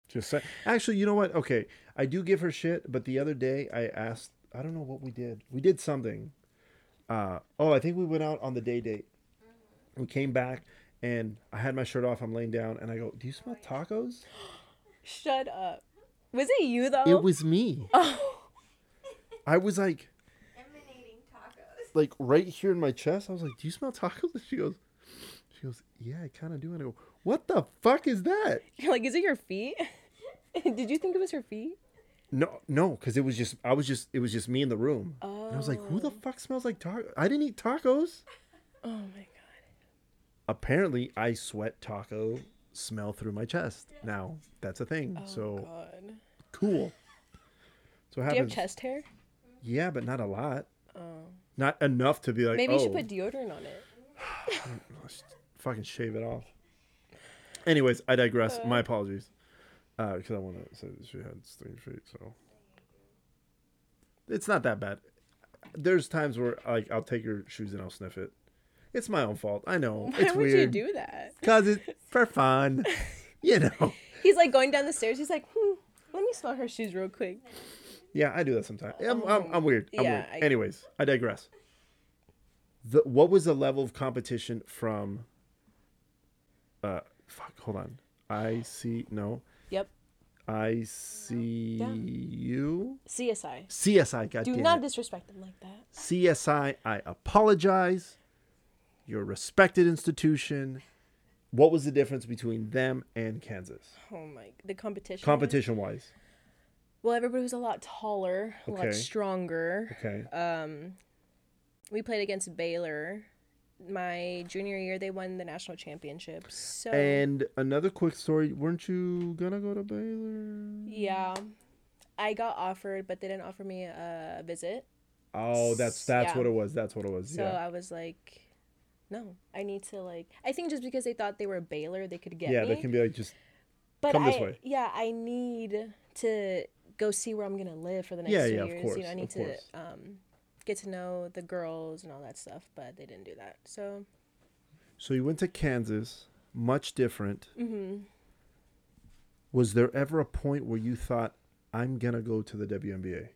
Just say. Actually, you know what? Okay, I do give her shit. But the other day, I asked. I don't know what we did. We did something. I think we went out on the day date. We came back, and I had my shirt off. I'm laying down, and I go, do you smell tacos? Shut up. Was it you, though? It was me. Oh. I was, like, emanating tacos. Like, right here in my chest. I was like, do you smell tacos? And she goes, yeah, I kind of do. And I go, what the fuck is that? You're like, is it your feet? Did you think it was her feet? No, because it was just me in the room. Oh. And I was like, who the fuck smells like tacos? I didn't eat tacos. Oh, my God. Apparently, I sweat taco smell through my chest. Now, that's a thing. Oh, so, God. Cool. So it happens. Do you have chest hair? Yeah, but not a lot. Oh. Not enough to be like, maybe you should put deodorant on it. I don't know, fucking shave it off. Anyways, I digress. My apologies. Because I want to say that she had stinky feet, so. It's not that bad. There's times where like I'll take your shoes and I'll sniff it. It's my own fault. I know. It's weird. Why would you do that? Because it's for fun. You know. He's like going down the stairs. He's like, let me smell her shoes real quick. Yeah, I do that sometimes. I'm weird. I'm weird. Anyways, I digress. What was the level of competition from... fuck, hold on. No. Yep. ICU? CSI. CSI, goddamn. Do not disrespect them like that. CSI, I apologize. Your respected institution. What was the difference between them and Kansas? Oh my! The competition. Competition-wise. Well, everybody was a lot taller, a lot stronger. Okay. We played against Baylor. My junior year, they won the national championship. So. And another quick story. Weren't you gonna go to Baylor? Yeah, I got offered, but they didn't offer me a visit. Oh, that's what it was. That's what it was. So yeah. I was like. No, I need to like. I think just because they thought they were Baylor, they could get me. Yeah, they can be like this way. Yeah, I need to go see where I'm gonna live for the next 2 years. Of course, you know, I need to get to know the girls and all that stuff, but they didn't do that. So you went to Kansas, much different. Mm-hmm. Was there ever a point where you thought I'm gonna go to the WNBA?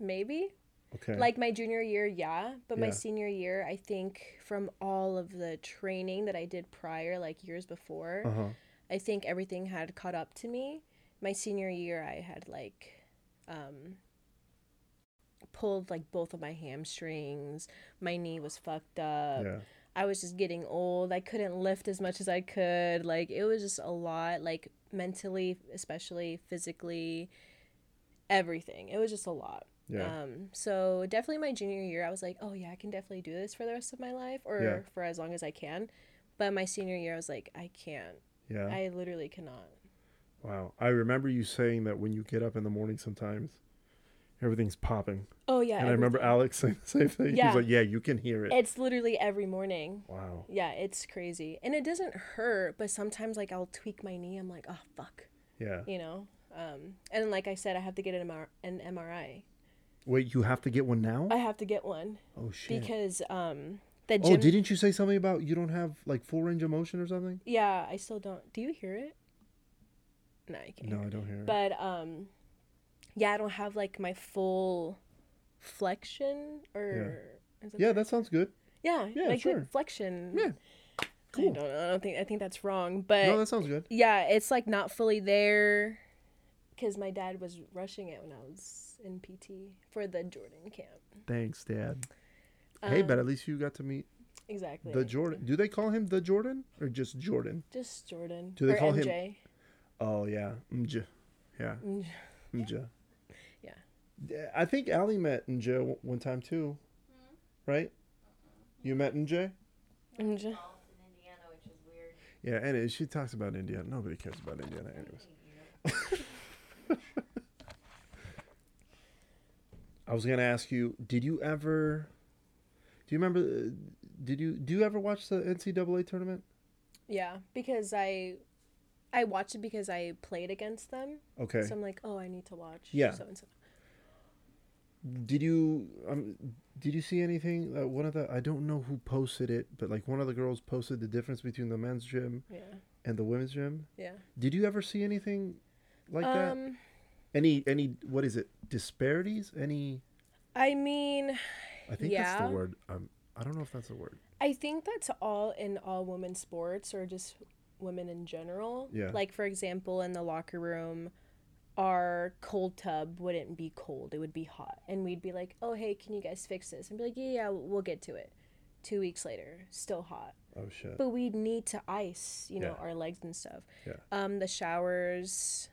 Maybe. Okay. Like my junior year, my senior year, I think from all of the training that I did prior, like years before, I think everything had caught up to me. My senior year, I had like pulled like both of my hamstrings. My knee was fucked up. Yeah. I was just getting old. I couldn't lift as much as I could. Like it was just a lot, like mentally, especially physically, everything. It was just a lot. Yeah. So definitely my junior year, I was like, oh yeah, I can definitely do this for the rest of my life or for as long as I can. But my senior year, I was like, I can't. Yeah. I literally cannot. Wow. I remember you saying that when you get up in the morning sometimes, everything's popping. Oh, yeah. And everything. I remember Alex saying the same thing. Yeah. He was like, yeah, you can hear it. It's literally every morning. Wow. Yeah, it's crazy. And it doesn't hurt, but sometimes, like, I'll tweak my knee. I'm like, oh, fuck. Yeah. You know? And like I said, I have to get an MRI. Wait, you have to get one now? I have to get one. Oh, shit. Because... Oh, didn't you say something about you don't have, like, full range of motion or something? Yeah, I still don't. Do you hear it? No, I can't. No, I don't hear it. But, yeah, I don't have, like, my full flexion or... Yeah, that sounds good. Yeah, like sure. Flexion. Yeah, cool. I think that's wrong, but... No, that sounds good. Yeah, it's, like, not fully there because my dad was rushing it when I was in PT for the Jordan camp. Thanks, Dad. Hey, but at least you got to meet exactly the Jordan. Do they call him the Jordan or just Jordan? Just Jordan. Do they or call MJ. Him? Oh yeah, MJ. Yeah, MJ. Yeah. I think Allie met MJ one time too, right? You met MJ. MJ. Yeah, and she talks about Indiana. Nobody cares about Indiana, anyways. I was gonna ask you, did you ever? Do you remember, do you ever watch the NCAA tournament? Yeah, because I watched it because I played against them. Okay. So I'm like, oh, I need to watch. Yeah. So and so. Did you see anything? I don't know who posted it, but like one of the girls posted the difference between the men's gym and the women's gym. Yeah. Did you ever see anything like that? Any, what is it? Disparities? I mean... I think that's the word. I don't know if that's the word. I think that's all in all women's sports or just women in general. Yeah. Like, for example, in the locker room, our cold tub wouldn't be cold. It would be hot. And we'd be like, oh, hey, can you guys fix this? And be like, yeah, we'll get to it. 2 weeks later, still hot. Oh, shit. But we'd need to ice, our legs and stuff. Yeah. The showers,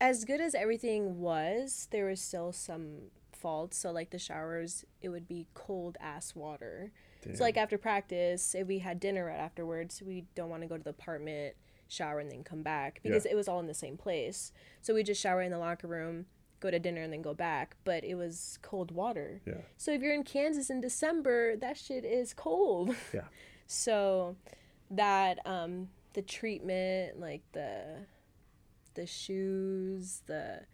as good as everything was, there was still some... fault. So like the showers, it would be cold ass water. Damn. So like after practice, if we had dinner right afterwards, we don't want to go to the apartment, shower, and then come back because it was all in the same place. So we just shower in the locker room, go to dinner, and then go back. But it was cold water. Yeah. So if you're in Kansas in December, that shit is cold. Yeah. So that the treatment, like the shoes, the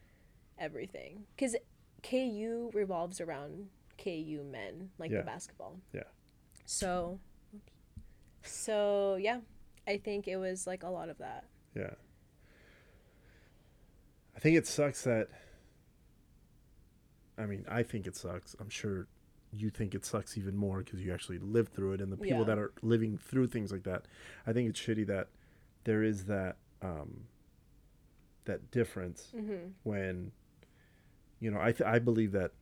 everything, because KU revolves around KU men, like the basketball. Yeah. So yeah, I think it was like a lot of that. Yeah. I think it sucks that. I mean, I think it sucks. I'm sure you think it sucks even more because you actually lived through it, and the people that are living through things like that. I think it's shitty that there is that that difference when. I believe that,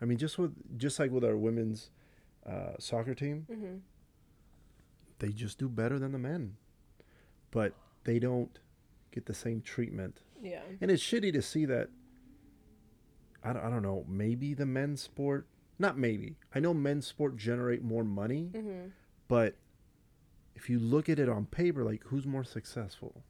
I mean, just like with our women's soccer team, they just do better than the men, but they don't get the same treatment. Yeah. And it's shitty to see that. I don't know. Maybe the men's sport, not maybe. I know men's sport generate more money, but if you look at it on paper, like who's more successful?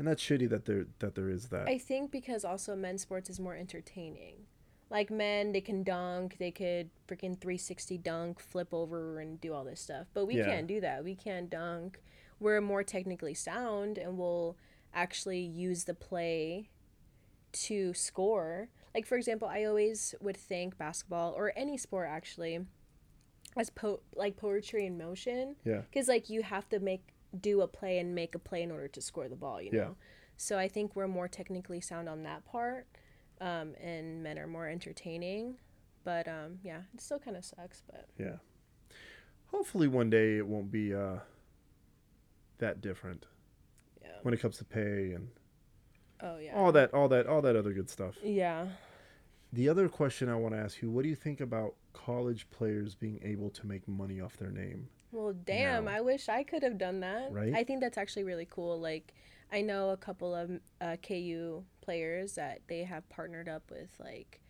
And that's shitty that there is that. I think because also men's sports is more entertaining. Like men, they can dunk, they could freaking 360 dunk, flip over, and do all this stuff. But we can't do that. We can't dunk. We're more technically sound, and we'll actually use the play to score. Like, for example, I always would think basketball, or any sport actually, as poetry in motion. Yeah. Because, like, you have to make a play in order to score the ball, know? So I think we're more technically sound on that part, and men are more entertaining. But, it still kind of sucks. But yeah. Hopefully one day it won't be that different when it comes to pay and all that other good stuff. Yeah. The other question I want to ask you, what do you think about college players being able to make money off their name? Well, damn, no. I wish I could have done that. Right? I think that's actually really cool. Like, I know a couple of KU players that they have partnered up with, like,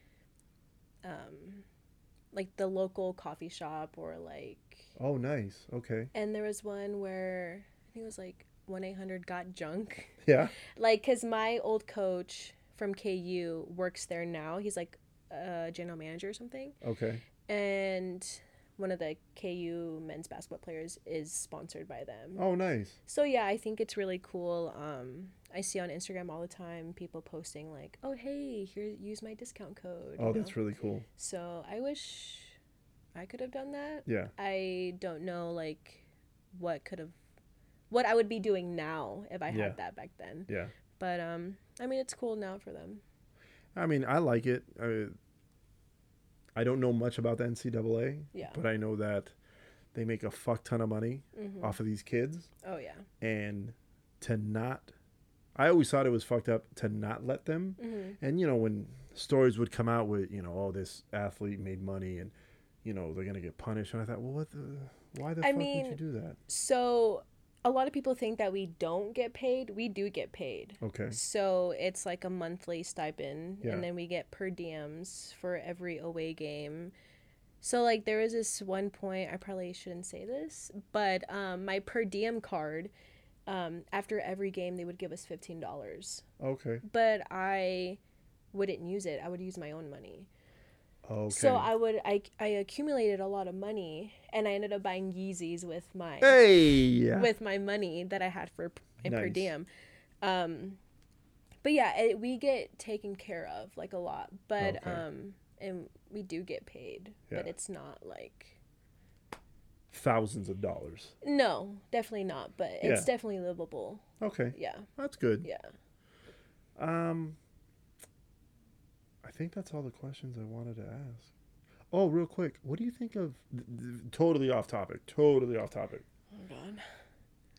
like the local coffee shop or like. Oh, nice. Okay. And there was one where I think it was like 1-800-GOT-JUNK. Yeah. Like, cause my old coach from KU works there now. He's like a general manager or something. Okay. And one of the KU men's basketball players is sponsored by them. Oh, nice. So yeah, I think it's really cool. I see on Instagram all the time people posting like, "Oh, hey, here, use my discount code." Oh, that's really cool. So I wish I could have done that. Yeah. I don't know like what I would be doing now if I had that back then. Yeah. But I mean, it's cool now for them. I mean, I like it. I don't know much about the NCAA, but I know that they make a fuck ton of money off of these kids. Oh, yeah. And I always thought it was fucked up to not let them. Mm-hmm. And, you know, when stories would come out with, you know, oh, this athlete made money and, you know, they're going to get punished. And I thought, well, why the fuck would you do that? So a lot of people think that we don't get paid. We do get paid. Okay. So it's like a monthly stipend, and then we get per diems for every away game. So like there was this one point, I probably shouldn't say this, but my per diem card, after every game they would give us $15. Okay. But I wouldn't use it. I would use my own money. Okay. So I accumulated a lot of money, and I ended up buying Yeezys with my money that I had for my per diem. But yeah, we get taken care of like a lot, but and we do get paid, but it's not like thousands of dollars. No, definitely not. But it's definitely livable. Okay. Yeah. That's good. Yeah. I think that's all the questions I wanted to ask. Oh, real quick. What do you think of... Totally off topic. Totally off topic. Hold on.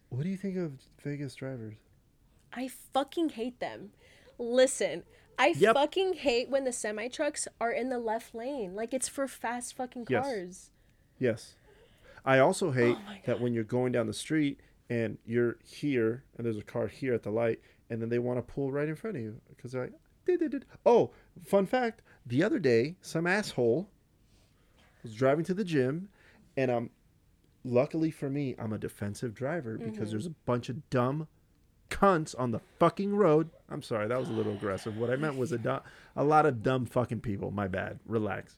What do you think of Vegas drivers? I fucking hate them. Listen, I fucking hate when the semi-trucks are in the left lane. Like, it's for fast fucking cars. Yes. I also hate that when you're going down the street and you're here and there's a car here at the light and then they want to pull right in front of you because they're like... Oh, fun fact. The other day, some asshole was driving to the gym, and luckily for me, I'm a defensive driver because there's a bunch of dumb cunts on the fucking road. I'm sorry, that was a little aggressive. What I meant was a lot of dumb fucking people. My bad. Relax.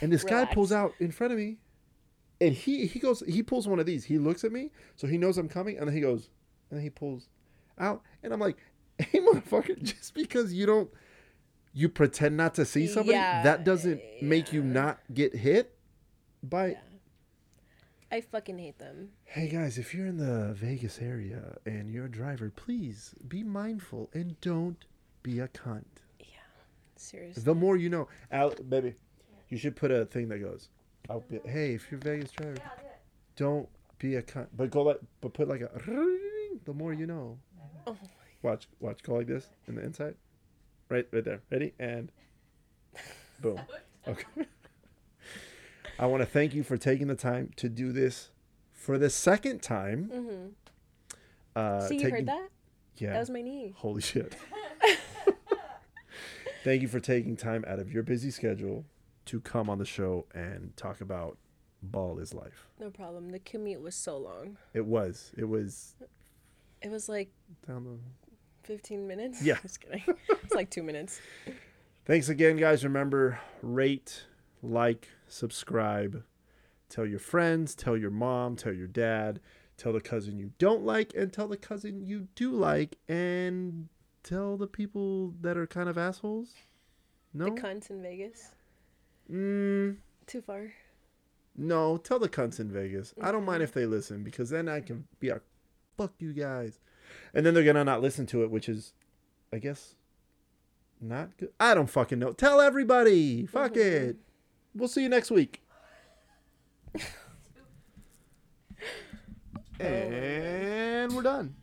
And this guy pulls out in front of me, and he pulls one of these. He looks at me, so he knows I'm coming, and then he goes, and then he pulls out, and I'm like, hey, motherfucker, just because you pretend not to see somebody, that doesn't make you not get hit by... Yeah. I fucking hate them. Hey, guys, if you're in the Vegas area and you're a driver, please be mindful and don't be a cunt. Yeah, seriously. The more you know. Baby, you should put a thing that goes, hey, if you're a Vegas driver, don't be a cunt. But put like a... The more you know. Oh. Watch, go like this in the inside. Right there. Ready? And boom. Okay. I want to thank you for taking the time to do this for the second time. Mm-hmm. So you heard that? Yeah. That was my knee. Holy shit. Thank you for taking time out of your busy schedule to come on the show and talk about Ball is Life. No problem. The commute was so long. It was like 15 minutes. Yeah. Just kidding. It's like 2 minutes. Thanks again, guys. Remember, rate, like, subscribe. Tell your friends, tell your mom, tell your dad, tell the cousin you don't like, and tell the cousin you do like, and tell the people that are kind of assholes. No? The cunts in Vegas. Too far. No, tell the cunts in Vegas. I don't mind if they listen, because then I can be a... fuck you guys. And then they're going to not listen to it, which is, I guess, not good. I don't fucking know. Tell everybody. Fuck it. We'll see you next week. And we're done.